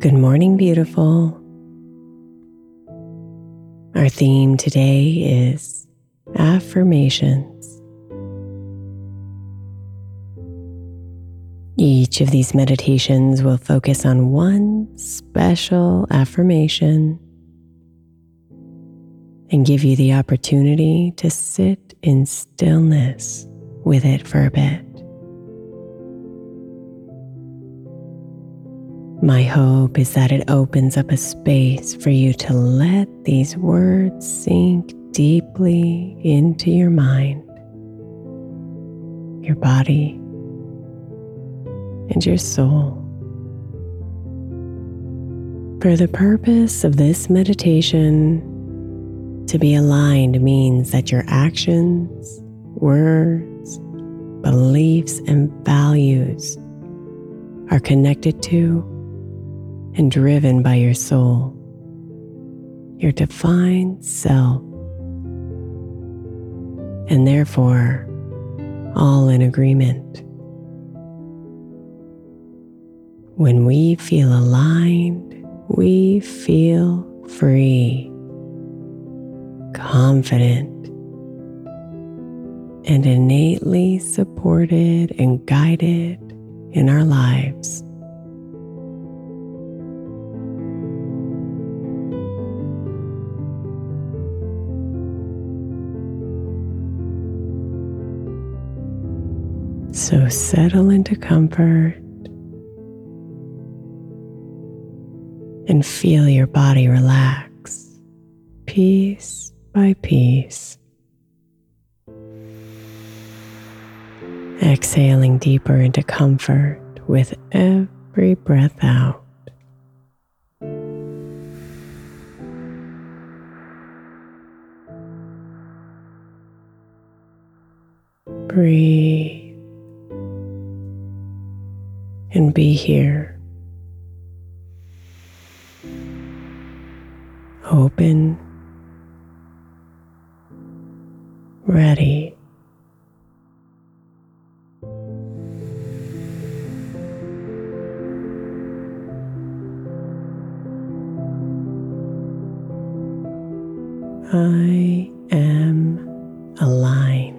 Good morning, beautiful. Our theme today is affirmations. Each of these meditations will focus on one special affirmation and give you the opportunity to sit in stillness with it for a bit. My hope is that it opens up a space for you to let these words sink deeply into your mind, your body, and your soul. For the purpose of this meditation, to be aligned means that your actions, words, beliefs, and values are connected to and driven by your soul, your divine self, and therefore all in agreement. When we feel aligned, we feel free, confident, and innately supported and guided in our lives. So settle into comfort and feel your body relax piece by piece. Exhaling deeper into comfort with every breath out. Breathe. And be here, open, ready. I am aligned.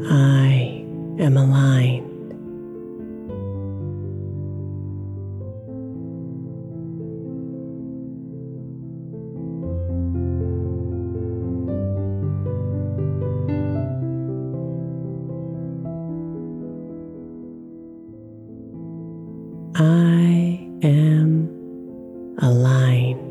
I am aligned. aligned.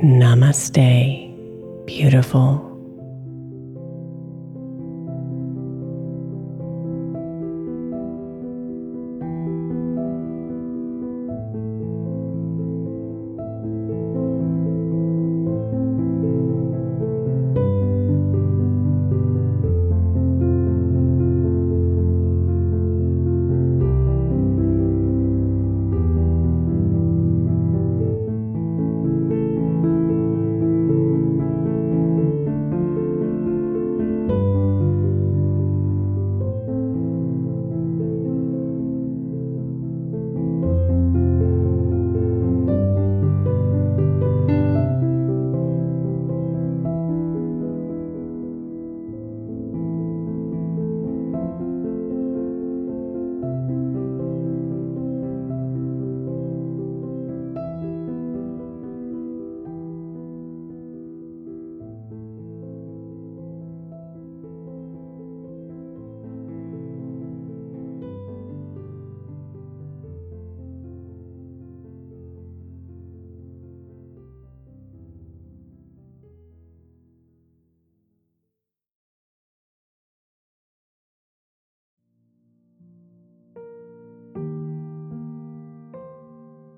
Namaste, beautiful.